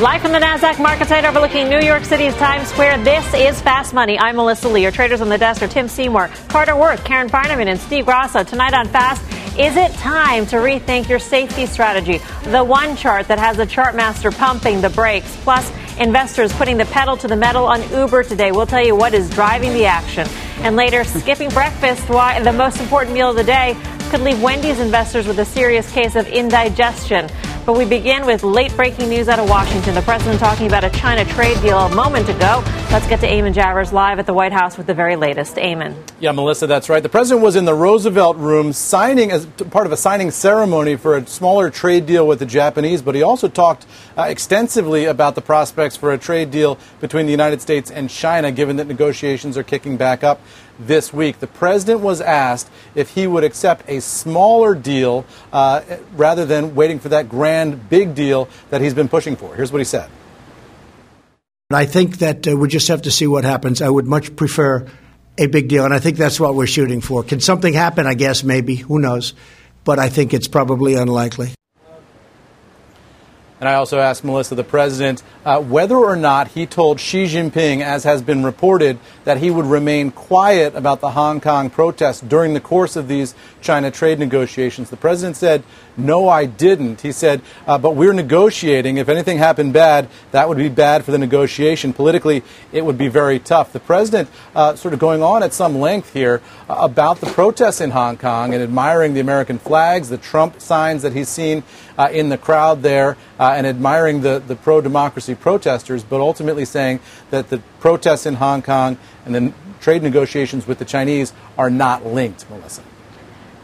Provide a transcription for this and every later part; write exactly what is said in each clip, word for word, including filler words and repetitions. Live from the NASDAQ market site overlooking New York City's Times Square, this is Fast Money. I'm Melissa Lee. Your traders on the desk are Tim Seymour, Carter Worth, Karen Feinemann, and Steve Grasso. Tonight on Fast, is it time to rethink your safety strategy? The one chart that has the chart master pumping the brakes, plus investors putting the pedal to the metal on Uber today. We'll tell you what is driving the action. And later, skipping breakfast, why the most important meal of the day, could leave Wendy's investors with a serious case of indigestion. But we begin with late-breaking news out of Washington. The president talking about a China trade deal a moment ago. Let's get to Eamon Javers live at the White House with the very latest. Eamon. Yeah, Melissa, that's right. The president was in the Roosevelt Room signing as part of a signing ceremony for a smaller trade deal with the Japanese. But he also talked uh, extensively about the prospects for a trade deal between the United States and China, given that negotiations are kicking back up this week. The president was asked if he would accept a smaller deal uh, rather than waiting for that grand big deal that he's been pushing for. Here's what he said. I think that uh, we just have to see what happens. I would much prefer a big deal, and I think that's what we're shooting for. Can something happen? I guess maybe. Who knows? But I think it's probably unlikely. And I also asked Melissa, the president, uh, whether or not he told Xi Jinping, as has been reported, that he would remain quiet about the Hong Kong protests during the course of these China trade negotiations. The president said, no, I didn't. He said, uh, but we're negotiating. If anything happened bad, that would be bad for the negotiation. Politically, it would be very tough. The president uh, sort of going on at some length here uh, about the protests in Hong Kong and admiring the American flags, the Trump signs that he's seen uh, in the crowd there. Uh, and admiring the, the pro-democracy protesters, but ultimately saying that the protests in Hong Kong and the trade negotiations with the Chinese are not linked, Melissa.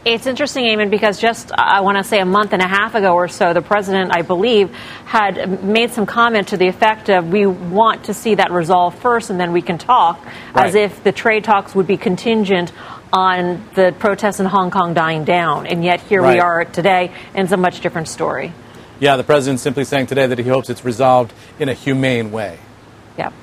It's interesting, Eamon, because just, I want to say, a month and a half ago or so, the president, I believe, had made some comment to the effect of, we want to see that resolved first and then we can talk, right, as if the trade talks would be contingent on the protests in Hong Kong dying down. And yet here right. we are today, and it's a much different story. Yeah, the president's simply saying today that he hopes it's resolved in a humane way. Yeah.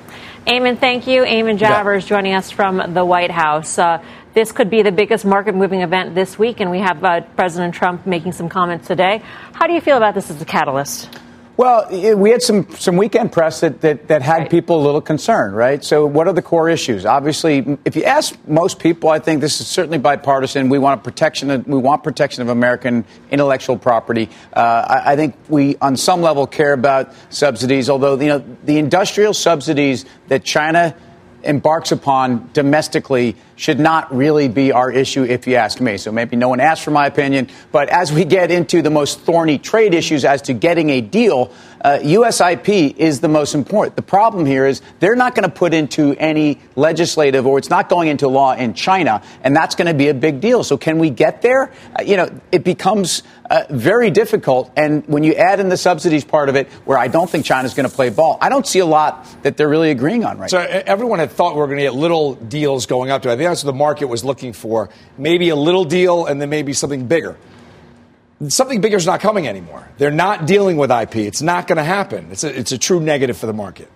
Eamon, thank you. Eamon Javers yeah. joining us from the White House. Uh, this could be the biggest market-moving event this week, and we have uh, President Trump making some comments today. How do you feel about this as a catalyst? Well, it, we had some, some weekend press that, that, that had right. people a little concerned, right? So what are the core issues? Obviously, if you ask most people, I think this is certainly bipartisan. We want protection. Of, we want protection of American intellectual property. Uh, I, I think we, on some level, care about subsidies, although, you know, the industrial subsidies that China embarks upon domestically should not really be our issue, if you ask me. So maybe no one asked for my opinion. But as we get into the most thorny trade issues as to getting a deal, uh, U S I P is the most important. The problem here is they're not going to put into any legislative, or it's not going into law in China. And that's going to be a big deal. So can we get there? Uh, you know, it becomes uh, very difficult. And when you add in the subsidies part of it, where I don't think China's going to play ball, I don't see a lot that they're really agreeing on right so now. So everyone had thought we were going to get little deals going up to it. I think that's what the market was looking for. Maybe a little deal and then maybe something bigger. Something bigger is not coming anymore. They're not dealing with I P. It's not going to happen. It's a, it's a true negative for the market.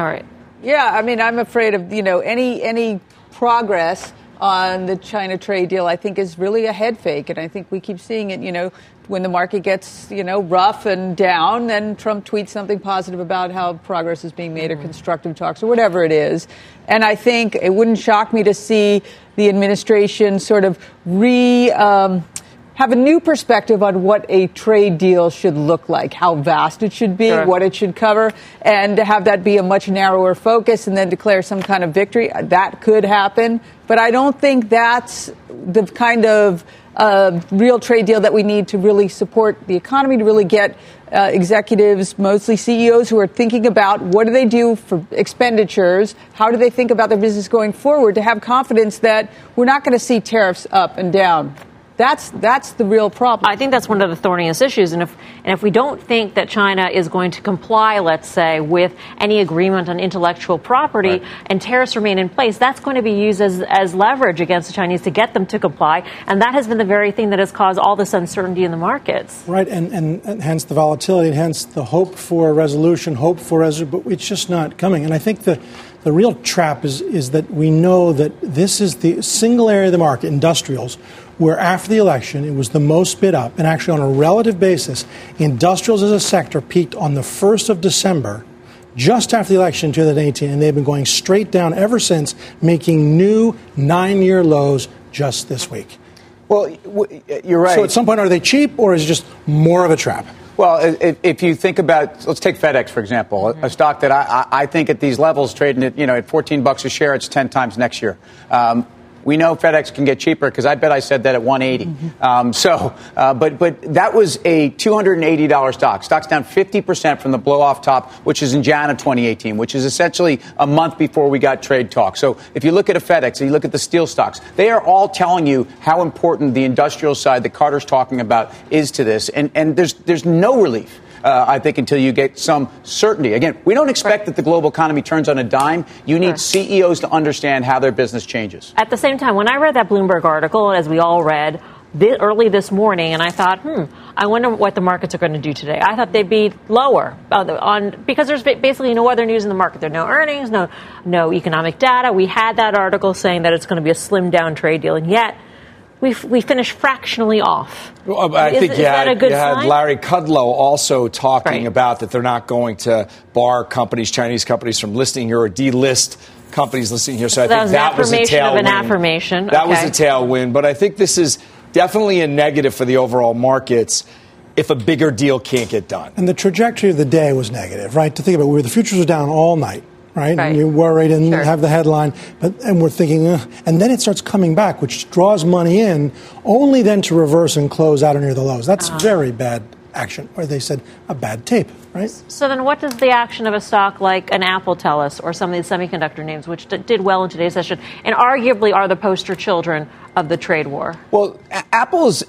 All right. Yeah, I mean, I'm afraid of, you know, any any progress on the China trade deal, I think, is really a head fake. And I think we keep seeing it, you know, when the market gets, you know, rough and down, then Trump tweets something positive about how progress is being made or constructive talks or whatever it is. And I think it wouldn't shock me to see the administration sort of re um, have a new perspective on what a trade deal should look like, how vast it should be, sure. what it should cover, and have that be a much narrower focus and then declare some kind of victory. That could happen. But I don't think that's the kind of a real trade deal that we need to really support the economy, to really get uh, executives, mostly C E Os, who are thinking about what do they do for expenditures, how do they think about their business going forward, to have confidence that we're not going to see tariffs up and down That's that's the real problem. I think that's one of the thorniest issues. And if and if we don't think that China is going to comply, let's say, with any agreement on intellectual property right. and tariffs remain in place, that's going to be used as, as leverage against the Chinese to get them to comply. And that has been the very thing that has caused all this uncertainty in the markets. Right. And, and, and hence the volatility, and hence the hope for resolution, hope for resolution. But it's just not coming. And I think the The real trap is, is that we know that this is the single area of the market, industrials, where after the election, it was the most bid up. And actually, on a relative basis, industrials as a sector peaked on the first of December, just after the election in twenty eighteen. And they've been going straight down ever since, making new nine-year lows just this week. Well, you're right. So at some point, are they cheap, or is it just more of a trap? Well, if you think about, let's take FedEx, for example, a stock that I, I think at these levels trading at, you know, at fourteen bucks a share, it's ten times next year. Um, we know FedEx can get cheaper because I bet I said that at one eighty. Mm-hmm. Um, so uh, but but that was a two hundred eighty dollars stock. Stock's down fifty percent from the blow off top, which is in January of twenty eighteen, which is essentially a month before we got trade talk. So if you look at a FedEx and you look at the steel stocks, they are all telling you how important the industrial side that Carter's talking about is to this. And, and there's there's no relief. Uh, I think, until you get some certainty. Again, we don't expect right. that the global economy turns on a dime. You need right. C E Os to understand how their business changes. At the same time, when I read that Bloomberg article, as we all read, this, early this morning, and I thought, hmm, I wonder what the markets are going to do today. I thought they'd be lower on because there's basically no other news in the market. There are no earnings, no, no economic data. We had that article saying that it's going to be a slimmed-down trade deal, and yet We we finished fractionally off. Well, I is, think is you, had, you had Larry Kudlow also talking right. about that they're not going to bar companies, Chinese companies, from listing here or delist companies listing here. So, so I think that was, that was a tailwind. Of an affirmation. That okay. was a tailwind. But I think this is definitely a negative for the overall markets if a bigger deal can't get done. And the trajectory of the day was negative, right? To think about it, where the futures were down all night. Right? Right, and you're worried and sure. have the headline, but and we're thinking, uh, and then it starts coming back, which draws money in, only then to reverse and close out near the lows. That's uh-huh. very bad action, or they said a bad tape, right? So then what does the action of a stock like an Apple tell us, or some of these semiconductor names, which d- did well in today's session, and arguably are the poster children of the trade war? Well, a- Apple's...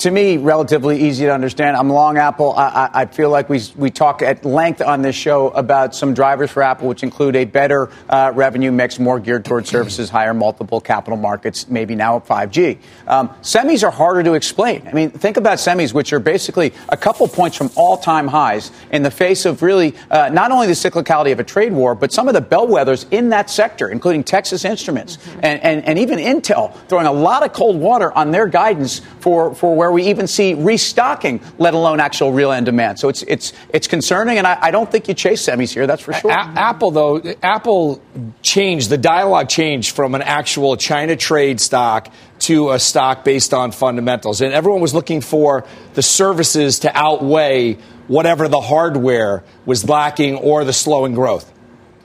to me, relatively easy to understand. I'm long Apple. I, I, I feel like we we talk at length on this show about some drivers for Apple, which include a better uh, revenue mix, more geared towards services, higher multiple capital markets, maybe now at five G. Um, semis are harder to explain. I mean, think about semis, which are basically a couple points from all-time highs in the face of really uh, not only the cyclicality of a trade war, but some of the bellwethers in that sector, including Texas Instruments mm-hmm. and, and, and even Intel, throwing a lot of cold water on their guidance for, for where we even see restocking, let alone actual real end demand. So it's it's it's concerning, and I, I don't think you chase semis here, that's for sure. A- Apple, though, Apple changed, the dialogue changed from an actual China trade stock to a stock based on fundamentals. And everyone was looking for the services to outweigh whatever the hardware was lacking or the slowing growth.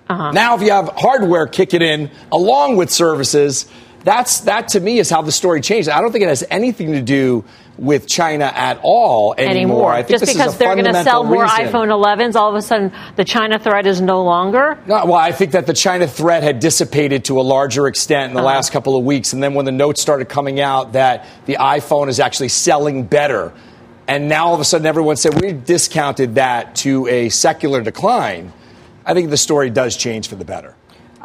Uh-huh. Now if you have hardware kicking in along with services, That's that to me is how the story changed. I don't think it has anything to do with China at all anymore. anymore. I think Just this because is a they're going to sell more reason. iPhone elevens, all of a sudden the China threat is no longer. No, well, I think that the China threat had dissipated to a larger extent in the uh-huh. last couple of weeks, and then when the notes started coming out that the iPhone is actually selling better, and now all of a sudden everyone said we discounted that to a secular decline. I think the story does change for the better.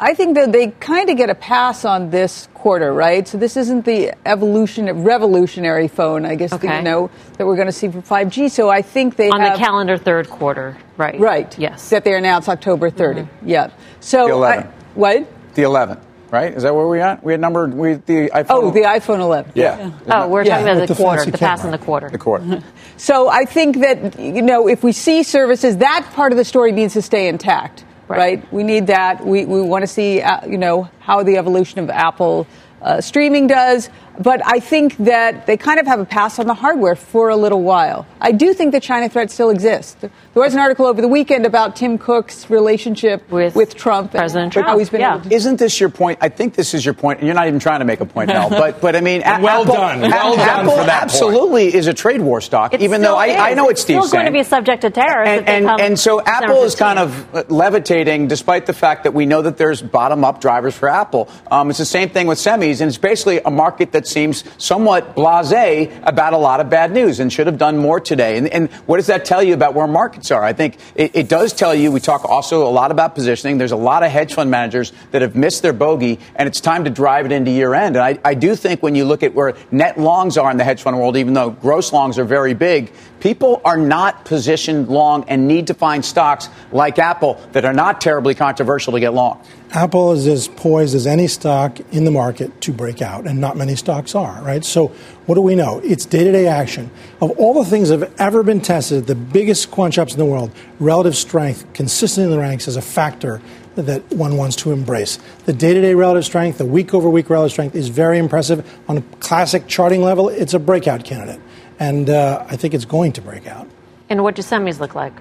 I think that they kind of get a pass on this quarter, right? So this isn't the evolution, revolutionary phone, I guess, okay. that, you know, that we're going to see for five G. So I think they on have... On the calendar third quarter, right? Right. Yes. That they announced October thirtieth. Mm-hmm. Yeah. So the eleventh. I, what? The eleventh. Right? Is that where we at? We had numbered we, the iPhone. Oh, the iPhone eleven. Yeah. yeah. Oh, we're yeah. talking about the, the quarter, the pass in the quarter. The quarter. So I think that, you know, if we see services, that part of the story needs to stay intact. Right. right. We need that. We we want to see, uh, you know, how the evolution of Apple uh, streaming does. But I think that they kind of have a pass on the hardware for a little while. I do think the China threat still exists. There was an article over the weekend about Tim Cook's relationship with, with Trump. President Trump. How he's been yeah. able to- Isn't this your point? I think this is your point. You're not even trying to make a point, Mel. But, but I mean, a- well Apple, done. Well Apple done for that absolutely point. Is a trade war stock, it even though I, I know it's Steve's saying. It's still going to be subject to tariffs. And, and, and, and so Apple is kind of levitating, despite the fact that we know that there's bottom-up drivers for Apple. Um, it's the same thing with semis, and it's basically a market that's seems somewhat blasé about a lot of bad news and should have done more today. And, and what does that tell you about where markets are? I think it, it does tell you, we talk also a lot about positioning. There's a lot of hedge fund managers that have missed their bogey, and it's time to drive it into year end. And I, I do think when you look at where net longs are in the hedge fund world, even though gross longs are very big, people are not positioned long and need to find stocks like Apple that are not terribly controversial to get long. Apple is as poised as any stock in the market to break out, and not many stocks are, right? So what do we know? It's day-to-day action. Of all the things that have ever been tested, the biggest quench-ups in the world, relative strength consistently in the ranks is a factor that one wants to embrace. The day-to-day relative strength, the week-over-week relative strength is very impressive. On a classic charting level, it's a breakout candidate, and uh, I think it's going to break out. And what do semis look like?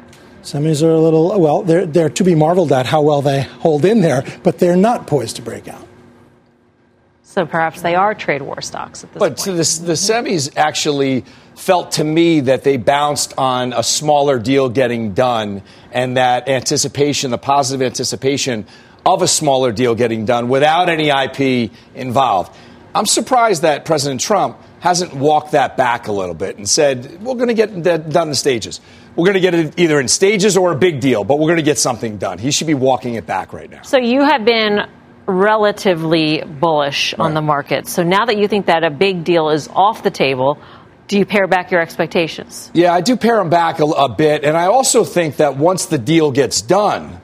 Semis are a little, well, they're, they're to be marveled at how well they hold in there, but they're not poised to break out. So perhaps they are trade war stocks at this but point. But so the, the semis actually felt to me that they bounced on a smaller deal getting done, and that anticipation, the positive anticipation of a smaller deal getting done without any I P involved. I'm surprised that President Trump hasn't walked that back a little bit and said, we're going to get that done in stages. We're going to get it either in stages or a big deal, but we're going to get something done. He should be walking it back right now. So you have been relatively bullish right on the market. So now that you think that a big deal is off the table, do you pare back your expectations? Yeah, I do pare them back a, a bit. And I also think that once the deal gets done,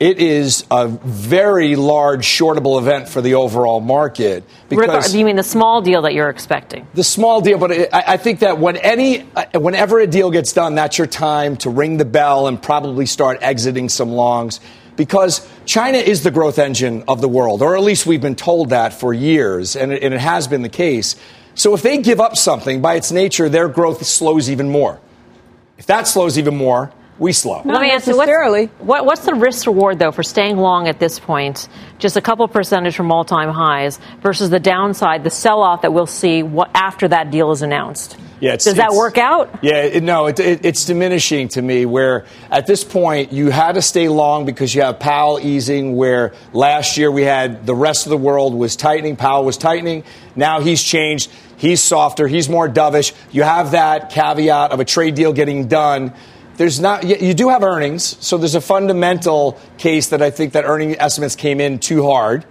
it is a very large shortable event for the overall market. Because you mean the small deal that you're expecting? The small deal, but it, I, I think that when any, whenever a deal gets done, that's your time to ring the bell and probably start exiting some longs, because China is the growth engine of the world, or at least we've been told that for years, and it, and it has been the case. So if they give up something, by its nature, their growth slows even more. If that slows even more, we slow. Let me ask you, what's, what, what's the risk reward, though, for staying long at this point, just a couple percentage from all-time highs, versus the downside, the sell-off that we'll see what, after that deal is announced? Yeah, it's, Does it's, that work out? Yeah, it, no, it, it, it's diminishing to me, where at this point you had to stay long because you have Powell easing, where last year we had the rest of the world was tightening, Powell was tightening. Now he's changed. He's softer. He's more dovish. You have that caveat of a trade deal getting done. There's not, you do have earnings, so there's a fundamental case that I think that earning estimates came in too hard.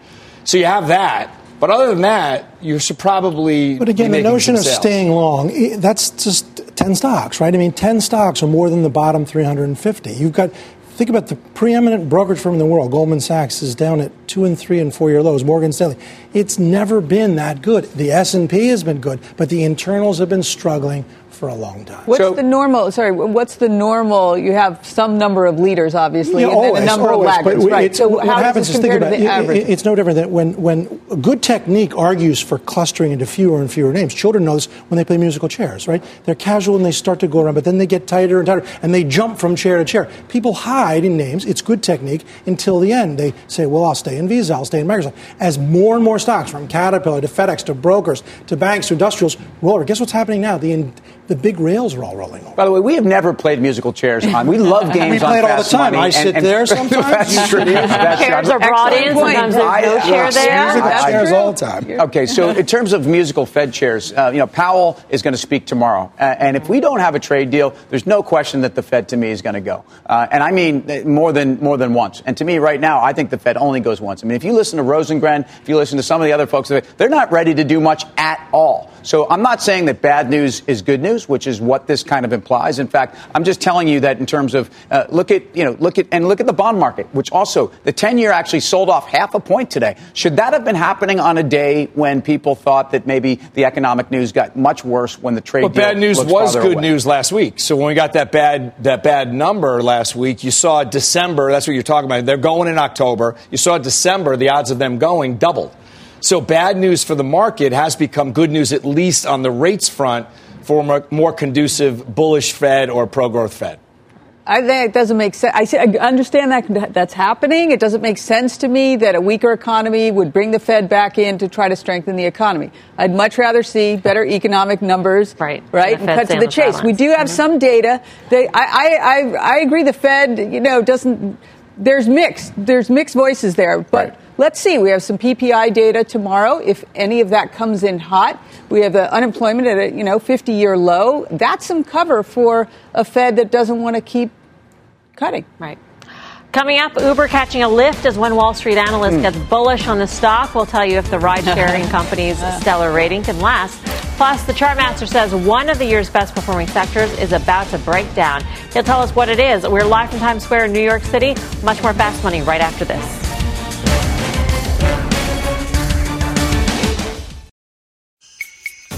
So you have that. But other than that, you should probably But again, the notion of sales. staying long, that's just ten stocks, right? I mean, ten stocks are more than the bottom three hundred fifty. You've got, think about the preeminent brokerage firm in the world. Goldman Sachs is down at two and three and four-year lows. Morgan Stanley. It's never been that good. The S and P has been good, but the internals have been struggling for a long time. What's so, the normal? Sorry, what's the normal? You have some number of leaders, obviously, yeah, and always, then a number always, of laggards, right? So how happens does this compare to the it, average? It, it's no different than when, when a good technique argues for clustering into fewer and fewer names. Children know this when they play musical chairs, right? They're casual and they start to go around, but then they get tighter and tighter, and they jump from chair to chair. People hide in names. It's good technique until the end. They say, well, I'll stay in Visa, I'll stay in Microsoft. As more and more stocks, from Caterpillar to FedEx to brokers to banks to industrials, roll over. Guess what's happening now? The in- The big rails are all rolling over. By the way, we have never played musical chairs on. We love games we play on it Fast all the time. Money. I sit and, and there sometimes. That's true. That's chairs are brought in. Sometimes there's I, no I, chair there. Musical chairs all the time. Okay, so in terms of musical Fed chairs, uh, you know, Powell is going to speak tomorrow. Uh, and if we don't have a trade deal, there's no question that the Fed, to me, is going to go. Uh, and I mean more than more than once. And to me, right now, I think the Fed only goes once. I mean, if you listen to Rosengren, if you listen to some of the other folks, they're not ready to do much at all. So I'm not saying that bad news is good news, which is what this kind of implies. In fact, I'm just telling you that in terms of uh, look at, you know, look at and look at the bond market, which also the ten year actually sold off half a point today. Should that have been happening on a day when people thought that maybe the economic news got much worse when the trade? But deal bad news was good away. news last week. So when we got that bad that bad number last week, you saw December. That's what you're talking about. They're going in October. You saw December. The odds of them going doubled. So bad news for the market has become good news, at least on the rates front, for a more, more conducive bullish Fed or pro-growth Fed. I think it doesn't make sense. I, see, I understand that that's happening. It doesn't make sense to me that a weaker economy would bring the Fed back in to try to strengthen the economy. I'd much rather see better economic numbers, right? Right, and, and cut to the chase. Balance. We do have mm-hmm. some data. They, I, I, I, I agree. The Fed, you know, doesn't. There's mixed. There's mixed voices there, but. Right. Let's see. We have some P P I data tomorrow. If any of that comes in hot, we have the unemployment at a, you know, fifty-year low. That's some cover for a Fed that doesn't want to keep cutting. Right. Coming up, Uber catching a Lyft as one Wall Street analyst mm. gets bullish on the stock. We'll tell you if the ride-sharing company's stellar rating can last. Plus, the Chartmaster says one of the year's best-performing sectors is about to break down. He'll tell us what it is. We're live from Times Square in New York City. Much more Fast Money right after this.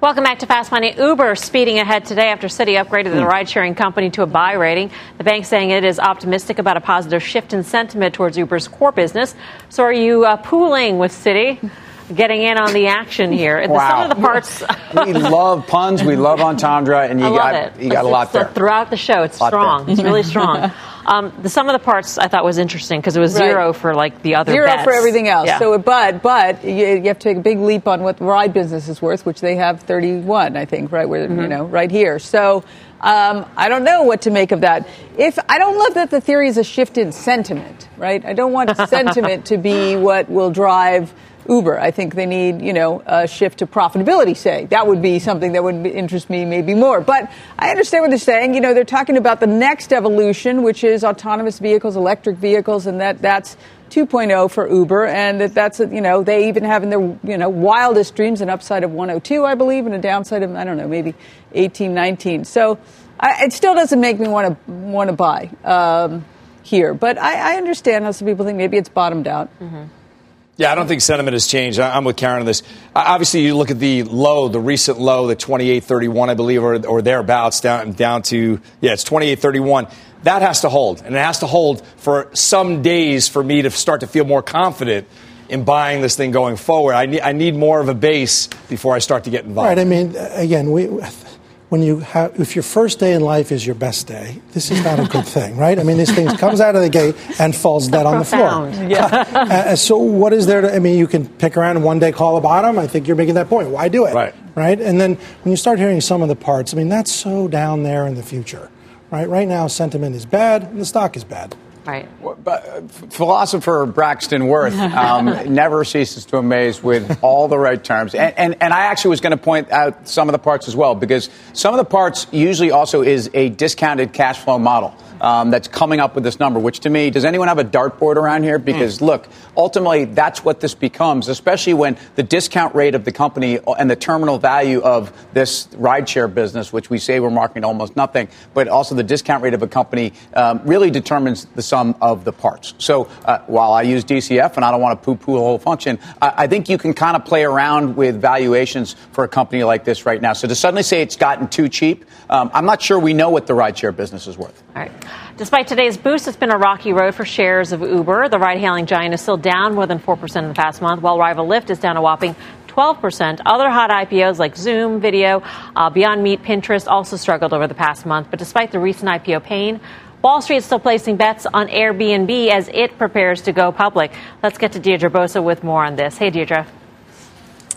Welcome back to Fast Money. Uber speeding ahead today after Citi upgraded the ride-sharing company to a buy rating. The bank saying it is optimistic about a positive shift in sentiment towards Uber's core business. So are you uh, pooling with Citi? Getting in on the action here. Wow. Some of the parts. We love puns. We love entendre. And you I got it. You got it's, a lot it's, there. Throughout the show, it's strong. There. It's really strong. Um, the sum of the parts I thought was interesting because it was right. zero for like the other Zero bets. for everything else. Yeah. So, But but you, you have to take a big leap on what the ride business is worth, which they have thirty-one, I think, right where, mm-hmm. you know, right here. So um, I don't know what to make of that. If I don't love that the theory is a shift in sentiment, right? I don't want sentiment to be what will drive Uber. I think they need, you know, a shift to profitability, say. That would be something that would interest me maybe more. But I understand what they're saying. You know, they're talking about the next evolution, which is autonomous vehicles, electric vehicles, and that that's two point oh for Uber. And that that's, you know, they even have in their, you know, wildest dreams an upside of one oh two, I believe, and a downside of, I don't know, maybe eighteen, nineteen. So I, it still doesn't make me want to want to buy um, here. But I, I understand how some people think maybe it's bottomed out. Mm-hmm. Yeah, I don't think sentiment has changed. I'm with Karen on this. Obviously, you look at the low, the recent low, the twenty-eight thirty-one, I believe, or, or thereabouts, down down to, yeah, it's twenty-eight thirty-one. That has to hold, and it has to hold for some days for me to start to feel more confident in buying this thing going forward. I need, I need more of a base before I start to get involved. Right, I mean, again, we... When you have, if your first day in life is your best day, this is not a good thing, right? I mean, this thing comes out of the gate and falls dead on Profound. the floor. Yeah. Uh, so what is there to, I mean, you can pick around and one day call a bottom. I think you're making that point. Why do it? Right. Right. And then when you start hearing some of the parts, I mean, that's so down there in the future, right? Right now, sentiment is bad and the stock is bad. Right. But philosopher Braxton Worth um, never ceases to amaze with all the right terms. And, and and I actually was going to point out some of the parts as well, because some of the parts usually also is a discounted cash flow model um, that's coming up with this number, which to me, does anyone have a dartboard around here? Because, mm. look, ultimately, that's what this becomes, especially when the discount rate of the company and the terminal value of this rideshare business, which we say we're marketing almost nothing, but also the discount rate of a company um, really determines the sum of the parts. So uh, while I use D C F and I don't want to poo-poo the whole function, I, I think you can kind of play around with valuations for a company like this right now. So to suddenly say it's gotten too cheap, um, I'm not sure we know what the rideshare business is worth. All right. Despite today's boost, it's been a rocky road for shares of Uber. The ride-hailing giant is still down more than four percent in the past month, while rival Lyft is down a whopping twelve percent. Other hot I P Os like Zoom, Video, uh, Beyond Meat, Pinterest also struggled over the past month. But despite the recent I P O pain, Wall Street is still placing bets on Airbnb as it prepares to go public. Let's get to Deirdre Bosa with more on this. Hey, Deirdre.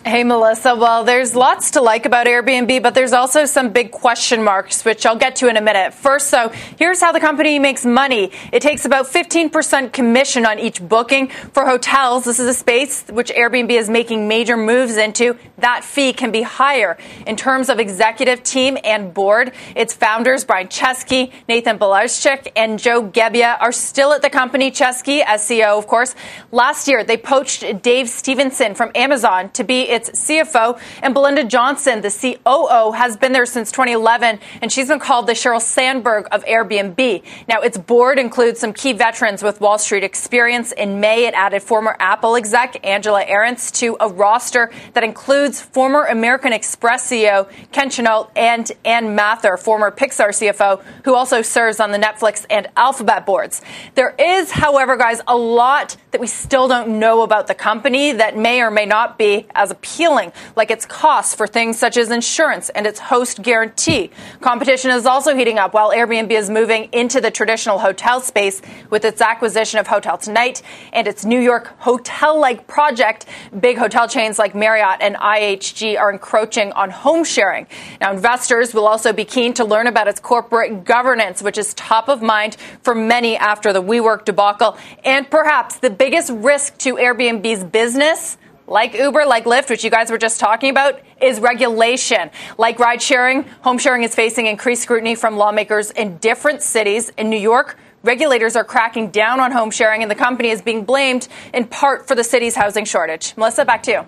Hey, Melissa. Well, there's lots to like about Airbnb, but there's also some big question marks, which I'll get to in a minute. First, though, here's how the company makes money. It takes about fifteen percent commission on each booking. For hotels, this is a space which Airbnb is making major moves into. That fee can be higher. In terms of executive team and board, its founders, Brian Chesky, Nathan Belarschik, and Joe Gebbia, are still at the company. Chesky, as C E O, of course. Last year, they poached Dave Stevenson from Amazon to be its C F O, and Belinda Johnson, the C O O, has been there since twenty eleven, and she's been called the Sheryl Sandberg of Airbnb. Now, its board includes some key veterans with Wall Street experience. In May, it added former Apple exec Angela Ahrendts to a roster that includes former American Express C E O Ken Chenault and Ann Mather, former Pixar C F O, who also serves on the Netflix and Alphabet boards. There is, however, guys, a lot that we still don't know about the company that may or may not be as appealing, like its costs for things such as insurance and its host guarantee. Competition is also heating up while Airbnb is moving into the traditional hotel space with its acquisition of Hotel Tonight and its New York hotel-like project. Big hotel chains like Marriott and I H G are encroaching on home sharing. Now, investors will also be keen to learn about its corporate governance, which is top of mind for many after the WeWork debacle. And perhaps the biggest risk to Airbnb's business, like Uber, like Lyft, which you guys were just talking about, is regulation. Like ride sharing, home sharing is facing increased scrutiny from lawmakers in different cities. In New York, regulators are cracking down on home sharing, and the company is being blamed in part for the city's housing shortage. Melissa, back to you.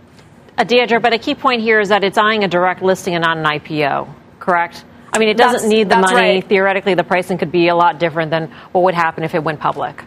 Uh, Deirdre, but a key point here is that it's eyeing a direct listing and not an I P O, correct? I mean, it doesn't that's, need the money. Right. Theoretically, the pricing could be a lot different than what would happen if it went public.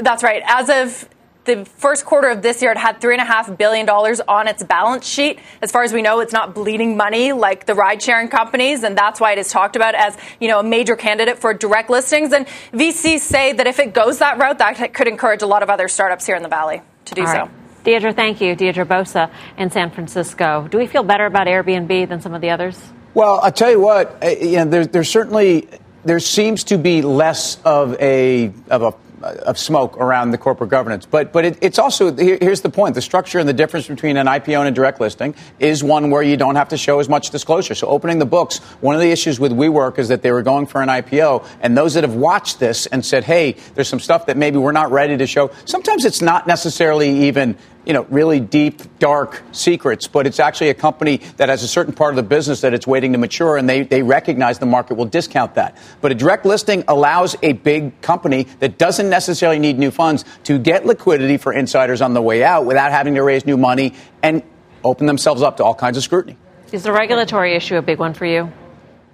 That's right. As of the first quarter of this year, it had three point five billion dollars on its balance sheet. As far as we know, it's not bleeding money like the ride-sharing companies, and that's why it is talked about as, you know, a major candidate for direct listings. And V Cs say that if it goes that route, that could encourage a lot of other startups here in the Valley to do All right. so. Deirdre, thank you. Deirdre Bosa in San Francisco. Do we feel better about Airbnb than some of the others? Well, I'll tell you what, you know, there, there's certainly, there seems to be less of a, of a, of smoke around the corporate governance. But but it, it's also, here, here's the point, the structure and the difference between an I P O and a direct listing is one where you don't have to show as much disclosure. So opening the books, one of the issues with WeWork is that they were going for an I P O, and those that have watched this and said, hey, there's some stuff that maybe we're not ready to show. Sometimes it's not necessarily even, you know, really deep, dark secrets, but it's actually a company that has a certain part of the business that it's waiting to mature, and they, they recognize the market will discount that. But a direct listing allows a big company that doesn't necessarily need new funds to get liquidity for insiders on the way out without having to raise new money and open themselves up to all kinds of scrutiny. Is the regulatory issue a big one for you?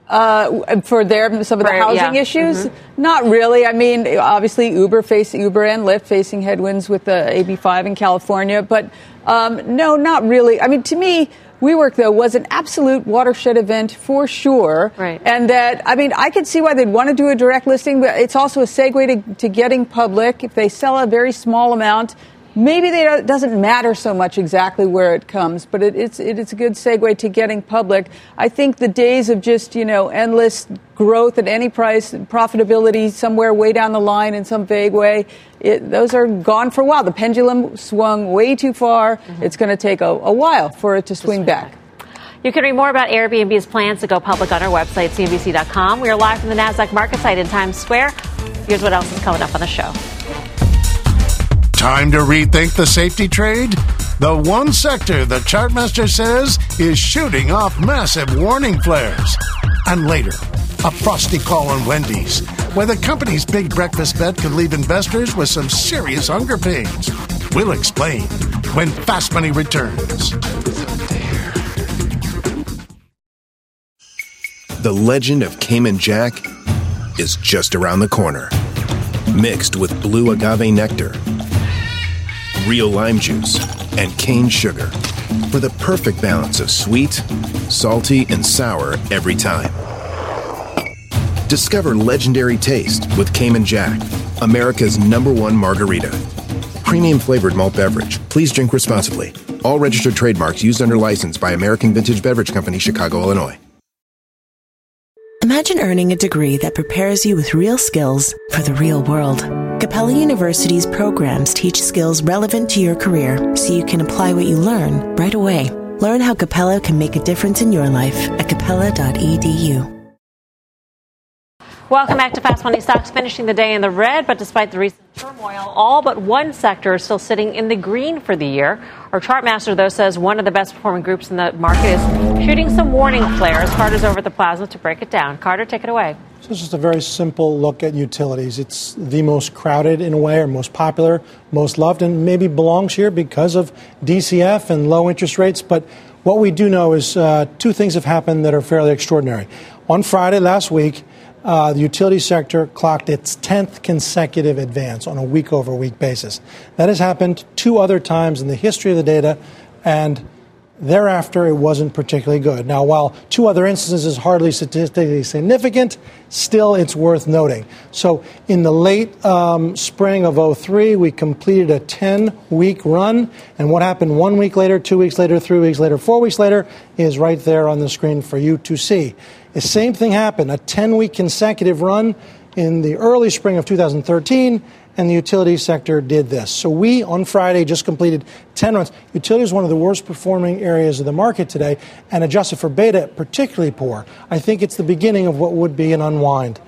Uh, for their some of the right, housing yeah. issues? Mm-hmm. Not really. I mean, obviously, Uber face, Uber and Lyft facing headwinds with the A B five in California. But um, no, not really. I mean, to me, WeWork, though, was an absolute watershed event for sure. Right. And that, I mean, I could see why they'd want to do a direct listing, but it's also a segue to, to getting public. If they sell a very small amount, maybe they don't, it doesn't matter so much exactly where it comes, but it, it's it, it's a good segue to getting public. I think the days of just, you know, endless growth at any price, profitability somewhere way down the line in some vague way, it, those are gone for a while. The pendulum swung way too far. Mm-hmm. It's going to take a, a while for it to swing, swing back. back. You can read more about Airbnb's plans to go public on our website, C N B C dot com. We are live from the NASDAQ market site in Times Square. Here's what else is coming up on the show. Time to rethink the safety trade? The one sector the chartmaster says is shooting off massive warning flares. And later, a frosty call on Wendy's, where the company's big breakfast bet could leave investors with some serious hunger pains. We'll explain when Fast Money returns. The legend of Cayman Jack is just around the corner. Mixed with blue agave nectar, real lime juice, and cane sugar for the perfect balance of sweet, salty, and sour every time. Discover legendary taste with Cayman Jack, America's number one margarita. Premium flavored malt beverage. Please drink responsibly. All registered trademarks used under license by American Vintage Beverage Company, Chicago, Illinois. Imagine earning a degree that prepares you with real skills for the real world. Capella University's programs teach skills relevant to your career so you can apply what you learn right away. Learn how Capella can make a difference in your life at capella dot e d u. Welcome back to Fast Money. Stocks finishing the day in the red, but despite the recent turmoil, all but one sector is still sitting in the green for the year. Our chart master, though, says one of the best performing groups in the market is shooting some warning flares. Carter's over the plaza to break it down. Carter, take it away. So it's just a very simple look at utilities. It's the most crowded in a way, or most popular, most loved, and maybe belongs here because of D C F and low interest rates. But what we do know is uh, two things have happened that are fairly extraordinary. On Friday last week, Uh, the utility sector clocked its tenth consecutive advance on a week-over-week basis. That has happened two other times in the history of the data, and thereafter it wasn't particularly good. Now, while two other instances is hardly statistically significant, still it's worth noting. So in the late um, spring of oh three, we completed a ten-week run, and what happened one week later, two weeks later, three weeks later, four weeks later is right there on the screen for you to see. The same thing happened, a ten-week consecutive run in the early spring of two thousand thirteen, and the utility sector did this. So we, on Friday, just completed ten runs. Utility is one of the worst-performing areas of the market today, and adjusted for beta, particularly poor. I think it's the beginning of what would be an unwind.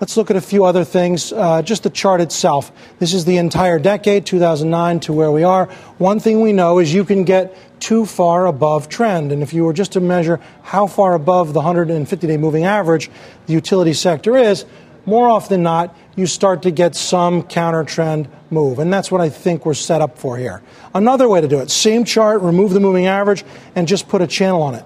Let's look at a few other things, uh, just the chart itself. This is the entire decade, two thousand nine to where we are. One thing we know is you can get too far above trend. And if you were just to measure how far above the one hundred fifty-day moving average the utility sector is, more often than not, you start to get some counter-trend move. And that's what I think we're set up for here. Another way to do it, same chart, remove the moving average, and just put a channel on it.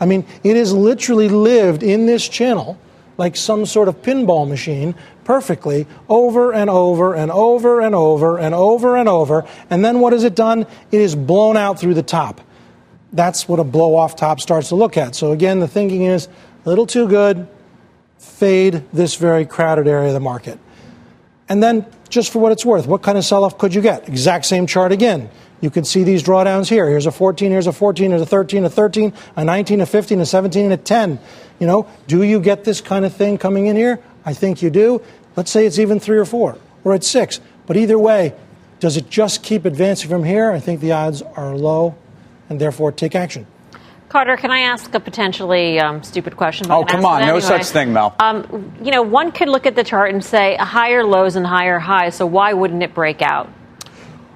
I mean, it is literally lived in this channel like some sort of pinball machine, perfectly, over and over and over and over and over and over. And then what has it done? It is blown out through the top. That's what a blow-off top starts to look at. So again, the thinking is, a little too good, fade this very crowded area of the market. And then, just for what it's worth, what kind of sell-off could you get? Exact same chart again. You can see these drawdowns here. Here's a fourteen, here's a fourteen, here's a thirteen, a thirteen, a nineteen, a fifteen, a seventeen, and a ten. You know, do you get this kind of thing coming in here? I think you do. Let's say it's even three or four, or it's six. But either way, does it just keep advancing from here? I think the odds are low, and therefore take action. Carter, can I ask a potentially um, stupid question? Oh, come on. Anyway. No such thing, Mel. Um, you know, one could look at the chart and say higher lows and higher highs, so why wouldn't it break out?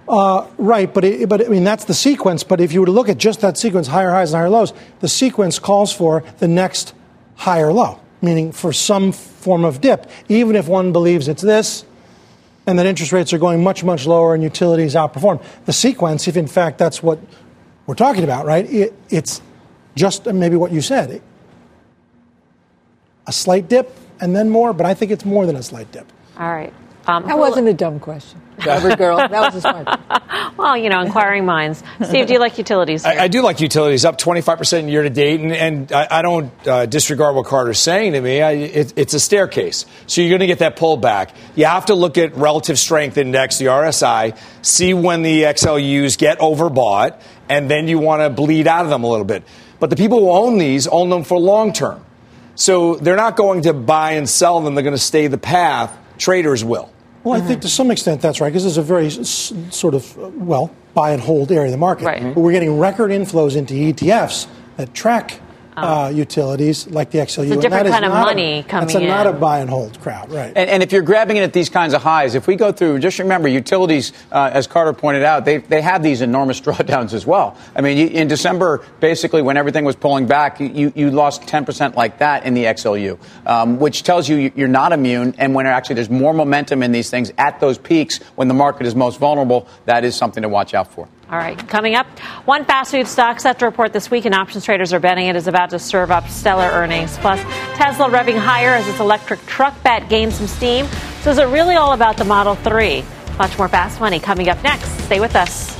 Uh, right, but it, but I mean, that's the sequence. But if you were to look at just that sequence, higher highs and higher lows, the sequence calls for the next higher low, meaning for some form of dip, even if one believes it's this and that interest rates are going much, much lower and utilities outperform. The sequence, if in fact that's what we're talking about, right, it, it's just maybe what you said, a slight dip and then more, but I think it's more than a slight dip. All right. Um, that wasn't a dumb question. Covered girl. That was a smart question. Well, you know, inquiring minds. Steve, do you like utilities? I, I do like utilities, up twenty-five percent year to date. And, and I, I don't uh, disregard what Carter's saying to me. I, it, it's a staircase. So you're going to get that pullback. You have to look at relative strength index, the R S I, see when the X L Us get overbought, and then you want to bleed out of them a little bit. But the people who own these own them for long term. So they're not going to buy and sell them. They're going to stay the path. Traders will. Well, I think to some extent that's right, because this is a very s- sort of, well, buy and hold area of the market. Right. But we're getting record inflows into E T Fs that track uh, utilities like the X L U. It's a different kind of money coming in. That's not a buy and hold crowd, right. And, and if you're grabbing it at these kinds of highs, if we go through, just remember, utilities, uh, as Carter pointed out, they they have these enormous drawdowns as well. I mean, you, in December, basically, when everything was pulling back, you, you lost ten percent like that in the X L U, um, which tells you you're not immune. And when actually there's more momentum in these things at those peaks, when the market is most vulnerable, that is something to watch out for. All right. Coming up, one fast food stock set to report this week, and options traders are betting it is about to serve up stellar earnings. Plus, Tesla revving higher as its electric truck bet gains some steam. So is it really all about the Model three? Much more Fast Money coming up next. Stay with us.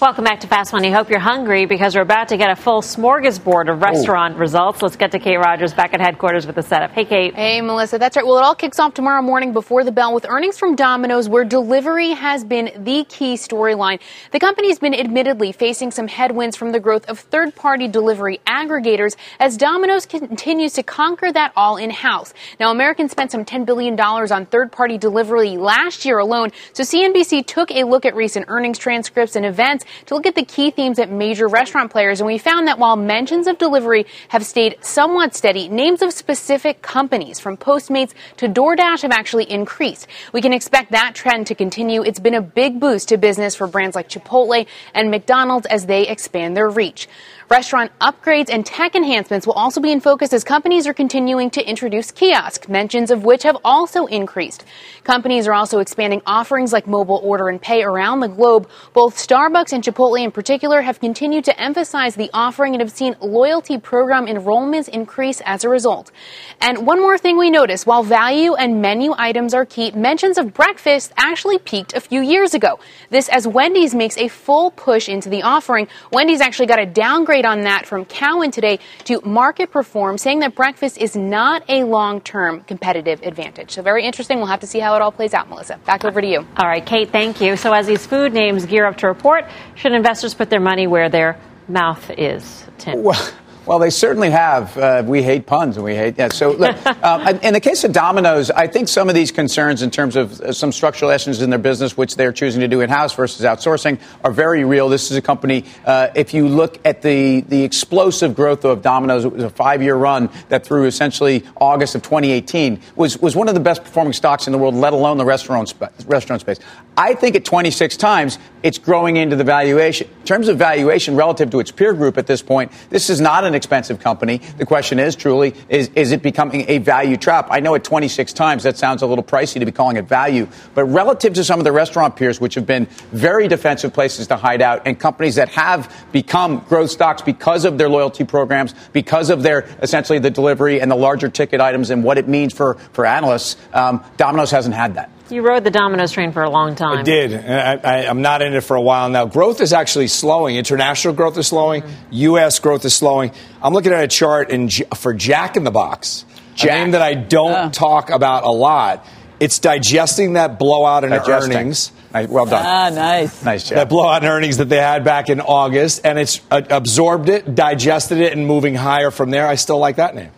Welcome back to Fast Money. Hope you're hungry because we're about to get a full smorgasbord of restaurant oh. results. Let's get to Kate Rogers back at headquarters with the setup. Hey, Kate. Hey, Melissa. That's right. Well, it all kicks off tomorrow morning before the bell with earnings from Domino's, where delivery has been the key storyline. The company's been admittedly facing some headwinds from the growth of third-party delivery aggregators as Domino's continues to conquer that all in-house. Now, Americans spent some ten billion dollars on third-party delivery last year alone, so C N B C took a look at recent earnings transcripts and events to look at the key themes at major restaurant players. And we found that while mentions of delivery have stayed somewhat steady, names of specific companies from Postmates to DoorDash have actually increased. We can expect that trend to continue. It's been a big boost to business for brands like Chipotle and McDonald's as they expand their reach. Restaurant upgrades and tech enhancements will also be in focus as companies are continuing to introduce kiosks, mentions of which have also increased. Companies are also expanding offerings like mobile order and pay around the globe. Both Starbucks and Chipotle in particular have continued to emphasize the offering and have seen loyalty program enrollments increase as a result. And one more thing we noticed, while value and menu items are key, mentions of breakfast actually peaked a few years ago. This as Wendy's makes a full push into the offering. Wendy's actually got a downgrade on that from Cowen today to Market Perform, saying that breakfast is not a long-term competitive advantage. So very interesting. We'll have to see how it all plays out, Melissa. Back over to you. All right, Kate, thank you. So as these food names gear up to report, should investors put their money where their mouth is, Tim? Well, well they certainly have. Uh, we hate puns and we hate that. Yeah, so look, um, in the case of Domino's, I think some of these concerns in terms of uh, some structural issues in their business, which they're choosing to do in-house versus outsourcing, are very real. This is a company, uh, if you look at the, the explosive growth of Domino's, it was a five-year run that through essentially August of twenty eighteen was, was one of the best performing stocks in the world, let alone the restaurant, sp- restaurant space. I think at twenty-six times, it's growing into the valuation. In terms of valuation relative to its peer group at this point, this is not an expensive company. The question is, truly, is, is it becoming a value trap? I know at twenty-six times, that sounds a little pricey to be calling it value, but relative to some of the restaurant peers, which have been very defensive places to hide out, and companies that have become growth stocks because of their loyalty programs, because of their, essentially, the delivery and the larger ticket items and what it means for, for analysts, um, Domino's hasn't had that. You rode the Domino's train for a long time. I did. And I, I, I'm not in it for a while now. Growth is actually slowing. International growth is slowing. Mm-hmm. U S growth is slowing. I'm looking at a chart in, for Jack in the Box, Jack. a name that I don't uh. talk about a lot. It's digesting that blowout in digesting. earnings. Well done. Ah, nice. Nice job. That blowout in earnings that they had back in August. And it's uh, absorbed it, digested it, and moving higher from there. I still like that name.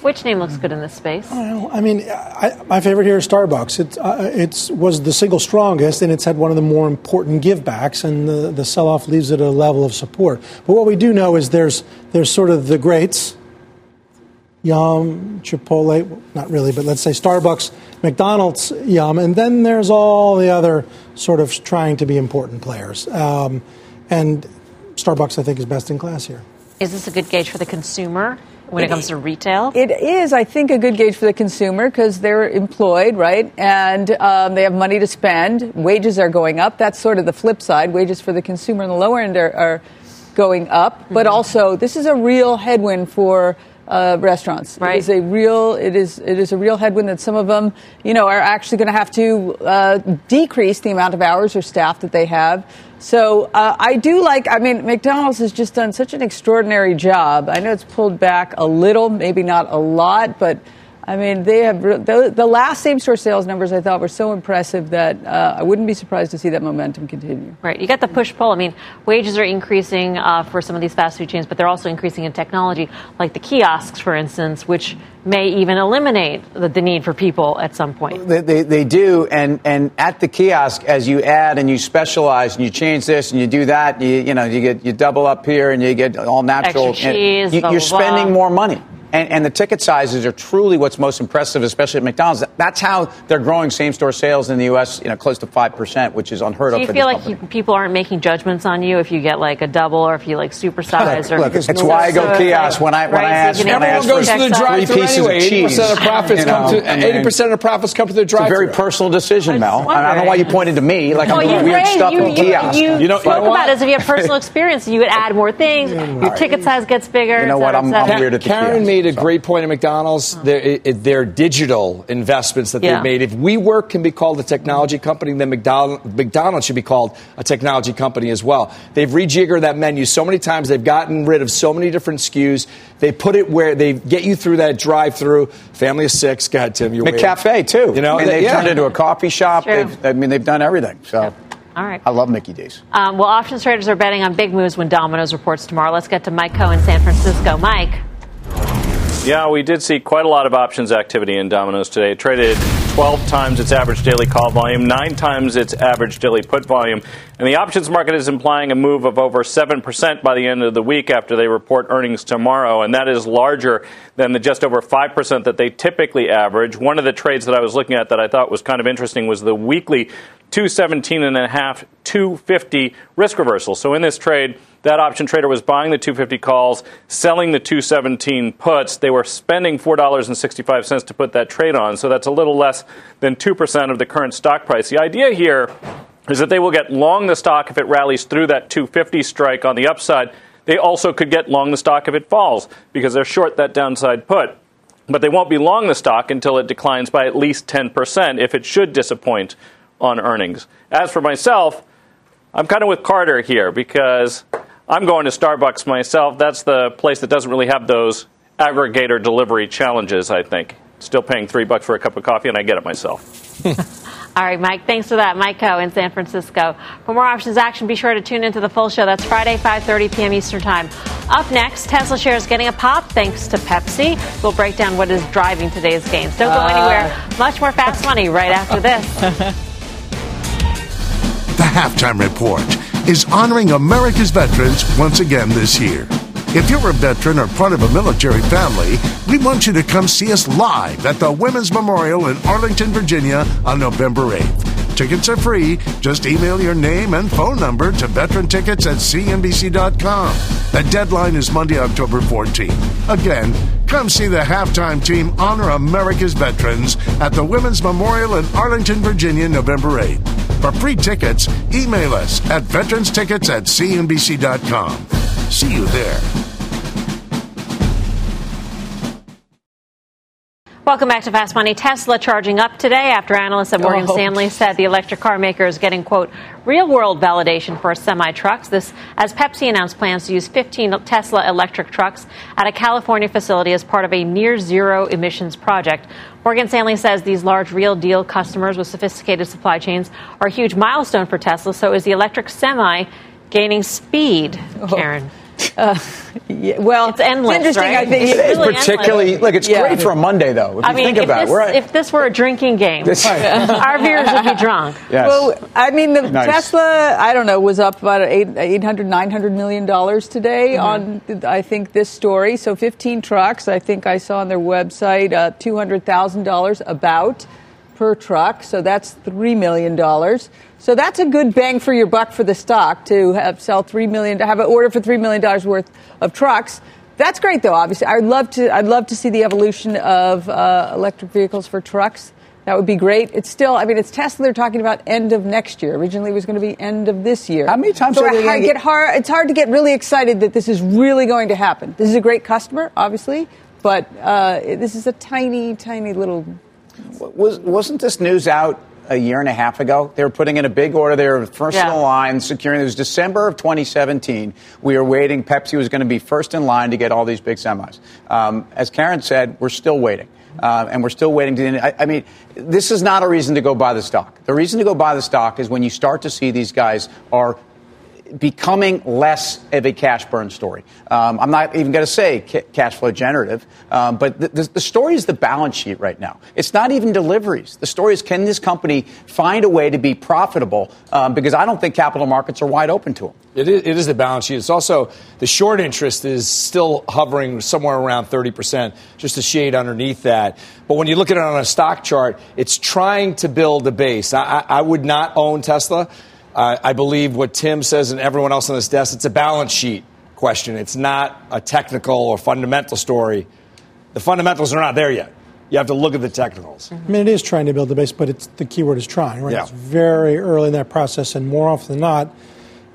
Which name looks good in this space? I mean, I, my favorite here is Starbucks. It uh, it's, was the single strongest, and it's had one of the more important givebacks, and the, the sell-off leaves it at a level of support. But what we do know is there's there's sort of the greats, Yum, Chipotle, not really, but let's say Starbucks, McDonald's, Yum, and then there's all the other sort of trying to be important players. Um, and Starbucks, I think, is best in class here. Is this a good gauge for the consumer? When it comes to retail? It is, I think, a good gauge for the consumer because they're employed, right? And um, they have money to spend. Wages are going up. That's sort of the flip side. Wages for the consumer in the lower end are, are going up. Mm-hmm. But also, this is a real headwind for uh, restaurants. Right. It is a real, it is, it is a real headwind that some of them, you know, are actually going to have to uh, decrease the amount of hours or staff that they have. So uh, I do like, I mean, McDonald's has just done such an extraordinary job. I know it's pulled back a little, maybe not a lot, but I mean, they have the, the last same-store sales numbers I thought were so impressive that uh, I wouldn't be surprised to see that momentum continue. Right. You got the push-pull. I mean, wages are increasing uh, for some of these fast food chains, but they're also increasing in technology, like the kiosks, for instance, which may even eliminate the, the need for people at some point. They, they, they do, and, and at the kiosk, as you add and you specialize and you change this and you do that, you, you know, you get you double up here and you get all natural. Extra cheese, you, blah, you're blah, spending blah. more money. And, and the ticket sizes are truly what's most impressive, especially at McDonald's. That's how they're growing same-store sales in the U S, you know, close to five percent, which is unheard of for this company. Do you feel like people aren't making judgments on you if you get, like, a double or if you, like, supersize? Look, it's why I go kiosk when I when I ask for three pieces of cheese. eighty percent of the profits come to the drive-thru. It's a very personal decision, Mel. I don't know why you pointed to me like I'm doing weird stuff in kiosk. You talk about it as if you have personal experience. You would add more things. Your ticket size gets bigger. You know what? I'm weird at the kiosk. A great point at McDonald's, oh. their, their digital investments that yeah. they've made. If WeWork can be called a technology company, then McDonald, McDonald's should be called a technology company as well. They've rejiggered that menu so many times. They've gotten rid of so many different S K Us. They put it where they get you through that drive-through. Family of six. Go ahead, Tim. You're McCafe, too. You know, I mean, they've yeah. turned it into a coffee shop. They've, I mean, they've done everything. So. Yep. All right. I love Mickey D's. Um, well, options traders are betting on big moves when Domino's reports tomorrow. Let's get to Mike Cohen, San Francisco. Mike. Yeah, we did see quite a lot of options activity in Domino's today. It traded twelve times its average daily call volume, nine times its average daily put volume. And the options market is implying a move of over seven percent by the end of the week after they report earnings tomorrow. And that is larger than the just over five percent that they typically average. One of the trades that I was looking at that I thought was kind of interesting was the weekly two seventeen and a half, two fifty risk reversal. So in this trade, that option trader was buying the two fifty calls, selling the two seventeen puts. They were spending four dollars and sixty-five cents to put that trade on, so that's a little less than two percent of the current stock price. The idea here is that they will get long the stock if it rallies through that two fifty strike on the upside. They also could get long the stock if it falls because they're short that downside put. But they won't be long the stock until it declines by at least ten percent if it should disappoint on earnings. As for myself, I'm kind of with Carter here because I'm going to Starbucks myself. That's the place that doesn't really have those aggregator delivery challenges, I think. Still paying three bucks for a cup of coffee, and I get it myself. All right, Mike. Thanks for that. Mike Cohen in San Francisco. For more options action, be sure to tune into the full show. That's Friday, five thirty p.m. Eastern Time. Up next, Tesla shares getting a pop thanks to Pepsi. We'll break down what is driving today's gains. Don't go anywhere. Much more Fast Money right after this. The Halftime Report is honoring America's veterans once again this year. If you're a veteran or part of a military family, we want you to come see us live at the Women's Memorial in Arlington, Virginia on November eighth. Tickets are free. Just email your name and phone number to veteran tickets at c n b c dot com. The deadline is Monday, October fourteenth. Again, come see the Halftime Team honor America's veterans at the Women's Memorial in Arlington, Virginia, November eighth. For free tickets, email us at veterans tickets at c n b c dot com. See you there. Welcome back to Fast Money. Tesla charging up today after analysts at Morgan oh. Stanley said the electric car maker is getting, quote, real-world validation for semi-trucks. This as Pepsi announced plans to use fifteen Tesla electric trucks at a California facility as part of a near-zero emissions project. Morgan Stanley says these large real-deal customers with sophisticated supply chains are a huge milestone for Tesla. So is the electric semi gaining speed, Karen? Oh. Uh, yeah, well, it's endless. It's interesting, right? I think it's, it's really particularly endless. Look, it's yeah. great for a Monday, though. If I you mean, think if about this, it, right? If this were a drinking game, our viewers would be drunk. Yes. Well, I mean, the nice. Tesla, I don't know, was up about eight hundred, nine hundred million dollars today mm-hmm. on, I think, this story. So, fifteen trucks. I think I saw on their website uh, two hundred thousand dollars about per truck. So that's three million dollars. So that's a good bang for your buck for the stock to have sell three million dollars, to have an order for three million dollars worth of trucks. That's great, though, obviously. I'd love to I'd love to see the evolution of uh, electric vehicles for trucks. That would be great. It's still, I mean, it's Tesla. They're talking about end of next year. Originally, it was going to be end of this year. How many times so are they going to get hard? It's hard to get really excited that this is really going to happen. This is a great customer, obviously, but uh, this is a tiny, tiny little... Was, wasn't this news out a year and a half ago? They were putting in a big order. They were first yeah. in the line, securing. It was December of twenty seventeen. We were waiting. Pepsi was going to be first in line to get all these big semis. Um, as Karen said, we're still waiting. Uh, and we're still waiting. To, I, I mean, this is not a reason to go buy the stock. The reason to go buy the stock is when you start to see these guys are becoming less of a cash burn story. Um, I'm not even going to say ca- cash flow generative, um, but the, the, the story is the balance sheet right now. It's not even deliveries. The story is, can this company find a way to be profitable? Um, because I don't think capital markets are wide open to them. It is, it is the balance sheet. It's also the short interest is still hovering somewhere around thirty percent, just a shade underneath that. But when you look at it on a stock chart, it's trying to build a base. I, I, I would not own Tesla. Uh, I believe what Tim says and everyone else on this desk, it's a balance sheet question. It's not a technical or fundamental story. The fundamentals are not there yet. You have to look at the technicals. I mean, it is trying to build the base, but it's the key word is trying, right? Yeah. It's very early in that process, and more often than not,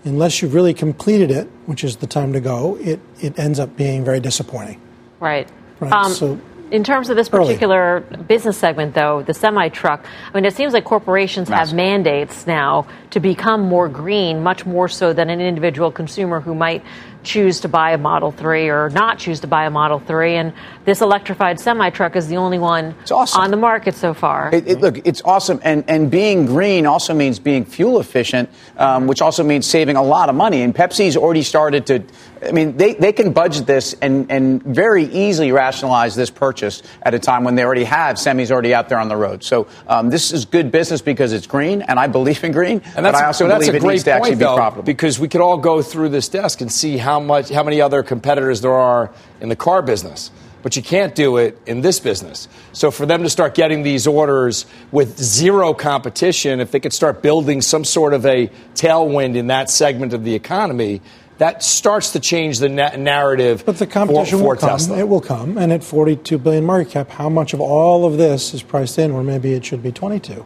unless you've really completed it, which is the time to go, it, it ends up being very disappointing. Right. Right. Um, so... In terms of this particular Early. business segment, though, the semi-truck, I mean, it seems like corporations Massive. have mandates now to become more green, much more so than an individual consumer who might choose to buy a Model three or not choose to buy a Model three. And this electrified semi-truck is the only one awesome. on the market so far. It, it, look, it's awesome. And, and being green also means being fuel efficient, um, which also means saving a lot of money. And Pepsi's already started to I mean, they, they can budget this and, and very easily rationalize this purchase at a time when they already have semis already out there on the road. So um, this is good business because it's green, and I believe in green. And that's, but I also well, believe that's a it great needs to point, actually though, be profitable. Because we could all go through this desk and see how much, how many other competitors there are in the car business. But you can't do it in this business. So for them to start getting these orders with zero competition, if they could start building some sort of a tailwind in that segment of the economy, that starts to change the na- narrative. But the competition for, for will come. Tesla. It will come. And at forty-two billion dollars market cap, how much of all of this is priced in, or maybe it should be twenty-two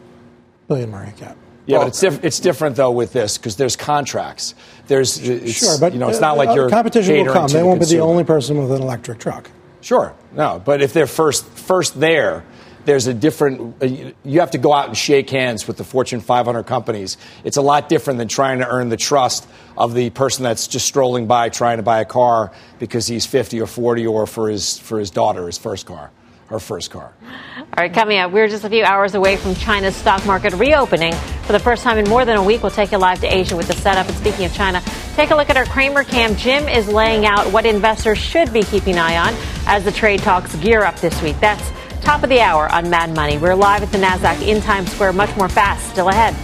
billion dollars market cap? Yeah, well, but it's, diff- it's different, though, with this, because there's contracts. There's, it's, sure, but you know, it's not like uh, you're competition will come. They won't the be the only person with an electric truck. Sure. No, but if they're first first there, there's a different – you have to go out and shake hands with the Fortune five hundred companies. It's a lot different than trying to earn the trust of the person that's just strolling by trying to buy a car because he's fifty or forty or for his for his daughter, his first car, her first car. All right, coming up, we're just a few hours away from China's stock market reopening. For the first time in more than a week, we'll take you live to Asia with the setup. And speaking of China, take a look at our Kramer Cam. Jim is laying out what investors should be keeping an eye on as the trade talks gear up this week. That's top of the hour on Mad Money. We're live at the NASDAQ in Times Square. Much more fast still ahead.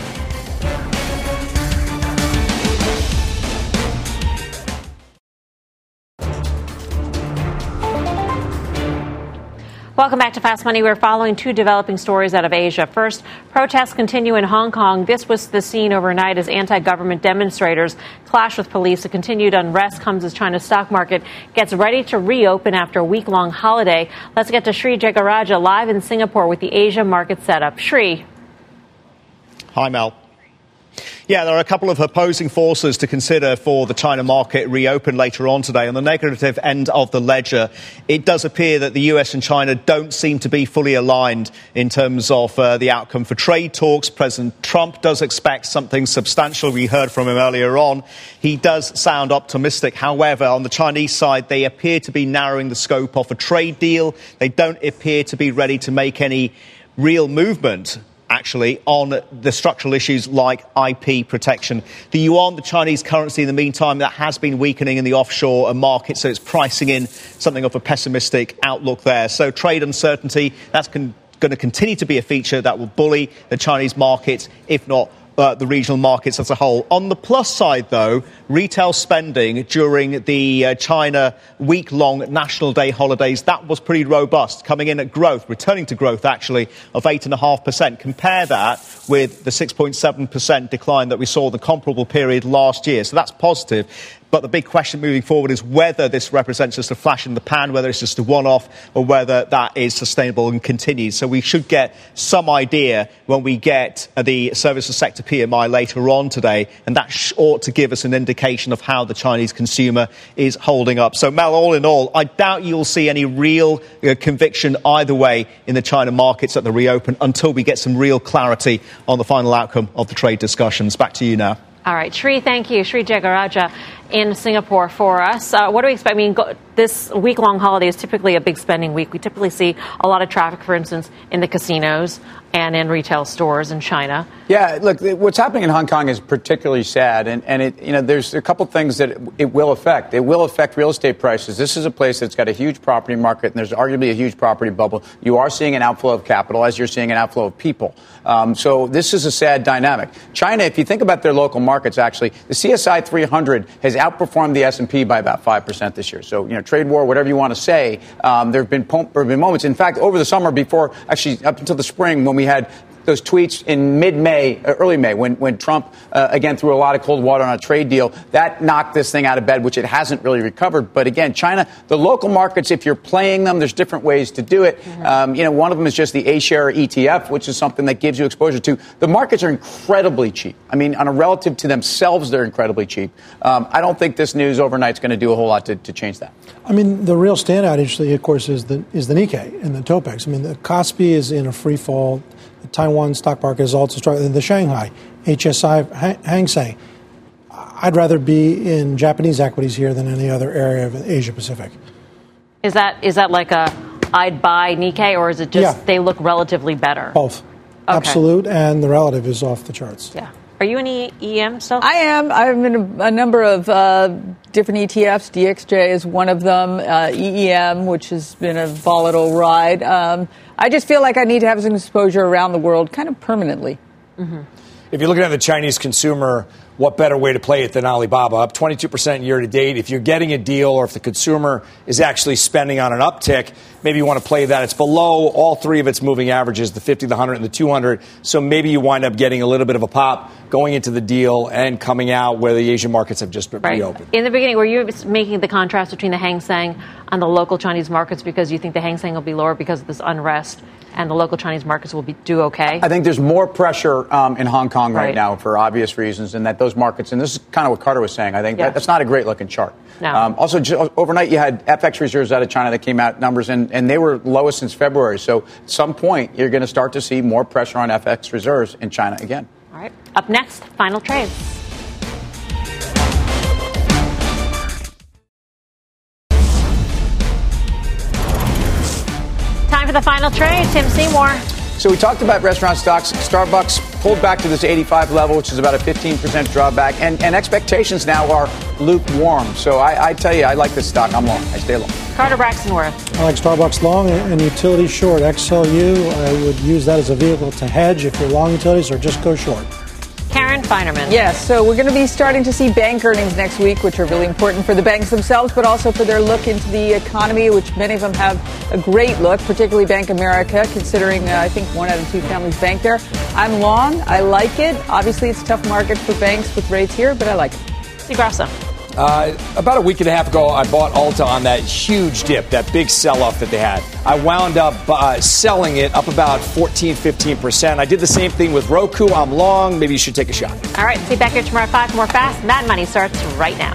Welcome back to Fast Money. We're following two developing stories out of Asia. First, protests continue in Hong Kong. This was the scene overnight as anti-government demonstrators clash with police. A continued unrest comes as China's stock market gets ready to reopen after a week-long holiday. Let's get to Sri Jagaraja live in Singapore with the Asia market setup. Sri. Hi, Mel. Yeah, there are a couple of opposing forces to consider for the China market reopen later on today. On the negative end of the ledger, it does appear that the U S and China don't seem to be fully aligned in terms of uh, the outcome for trade talks. President Trump does expect something substantial. We heard from him earlier on. He does sound optimistic. However, on the Chinese side, they appear to be narrowing the scope of a trade deal. They don't appear to be ready to make any real movement, actually, on the structural issues like I P protection. The yuan, the Chinese currency, in the meantime, that has been weakening in the offshore market, so it's pricing in something of a pessimistic outlook there. So trade uncertainty, that's con- going to continue to be a feature that will bully the Chinese markets, if not Uh, the regional markets as a whole. On the plus side, though, retail spending during the uh, China week-long National Day holidays, that was pretty robust, coming in at growth, returning to growth, actually, of eight point five percent. Compare that with the six point seven percent decline that we saw in the comparable period last year. So that's positive. But the big question moving forward is whether this represents just a flash in the pan, whether it's just a one-off, or whether that is sustainable and continues. So we should get some idea when we get the services sector P M I later on today, and that ought to give us an indication of how the Chinese consumer is holding up. So, Mel, all in all, I doubt you'll see any real uh, conviction either way in the China markets at the reopen until we get some real clarity on the final outcome of the trade discussions. Back to you now. All right, Sri, thank you. Sri Jagaraja in Singapore for us. Uh, what do we expect? I mean, go, this week-long holiday is typically a big spending week. We typically see a lot of traffic, for instance, in the casinos and in retail stores in China. Yeah, look, what's happening in Hong Kong is particularly sad. And, and it, you know, there's a couple things that it will affect. It will affect real estate prices. This is a place that's got a huge property market, and there's arguably a huge property bubble. You are seeing an outflow of capital as you're seeing an outflow of people. Um, so this is a sad dynamic. China, if you think about their local markets, actually, the C S I three hundred has outperformed the S and P by about five percent this year. So, you know, trade war, whatever you want to say, um, there have been, pom- there have been moments. In fact, over the summer before, actually up until the spring, when we had those tweets in mid-May, early May, when, when Trump, uh, again, threw a lot of cold water on a trade deal, that knocked this thing out of bed, which it hasn't really recovered. But again, China, the local markets, if you're playing them, there's different ways to do it. Mm-hmm. Um, you know, one of them is just the A-share E T F, which is something that gives you exposure to. The markets are incredibly cheap. I mean, on a relative to themselves, they're incredibly cheap. Um, I don't think this news overnight is going to do a whole lot to, to change that. I mean, the real standout, actually, of course, is the is the Nikkei and the Topix. I mean, the Kospi is in a free fall. Taiwan stock market is also struggling. The Shanghai, H S I, Hang Seng. I'd rather be in Japanese equities here than any other area of Asia Pacific. Is that is that like a I'd buy Nikkei, or is it just yeah. they look relatively better? Both. Okay. Absolute and the relative is off the charts. Yeah. Are you an E M still? I am. I'm in a, a number of uh, different E T Fs. D X J is one of them. Uh, E E M, which has been a volatile ride. Um, I just feel like I need to have some exposure around the world kind of permanently. Mm-hmm. If you're looking at the Chinese consumer, what better way to play it than Alibaba? Up twenty-two percent year to date. If you're getting a deal or if the consumer is actually spending on an uptick, maybe you want to play that. It's below all three of its moving averages, the fifty, the one hundred, and the two hundred. So maybe you wind up getting a little bit of a pop going into the deal and coming out where the Asian markets have just been right. reopened. In the beginning, were you making the contrast between the Hang Seng and the local Chinese markets because you think the Hang Seng will be lower because of this unrest? And the local Chinese markets will be, do okay? I think there's more pressure um, in Hong Kong right, right now for obvious reasons, and that those markets, and this is kind of what Carter was saying, I think yeah. that, that's not a great-looking chart. No. Um, also, j- overnight you had F X reserves out of China that came out numbers, and, and they were lowest since February. So at some point, you're going to start to see more pressure on F X reserves in China again. All right. Up next, final trade. The final trade, Tim Seymour. So we talked about restaurant stocks. Starbucks pulled back to this eighty-five level, which is about a fifteen percent drawback, and, and expectations now are lukewarm. So I, I tell you, I like this stock. I'm long. I stay long. Carter Braxtonworth. I like Starbucks long and utilities short. X L U, I would use that as a vehicle to hedge if you're long utilities or just go short. Karen Feinemann. Yes, so we're going to be starting to see bank earnings next week, which are really important for the banks themselves, but also for their look into the economy, which many of them have a great look, particularly Bank America, considering, uh, I think, one out of two families bank there. I'm long. I like it. Obviously, it's a tough market for banks with rates here, but I like it. Steve Grasso. Uh, about a week and a half ago, I bought Alta on that huge dip, that big sell-off that they had. I wound up uh, selling it up about fourteen, fifteen percent. I did the same thing with Roku. I'm long. Maybe you should take a shot. All right. See you back here tomorrow at five. More Fast Mad Money starts right now.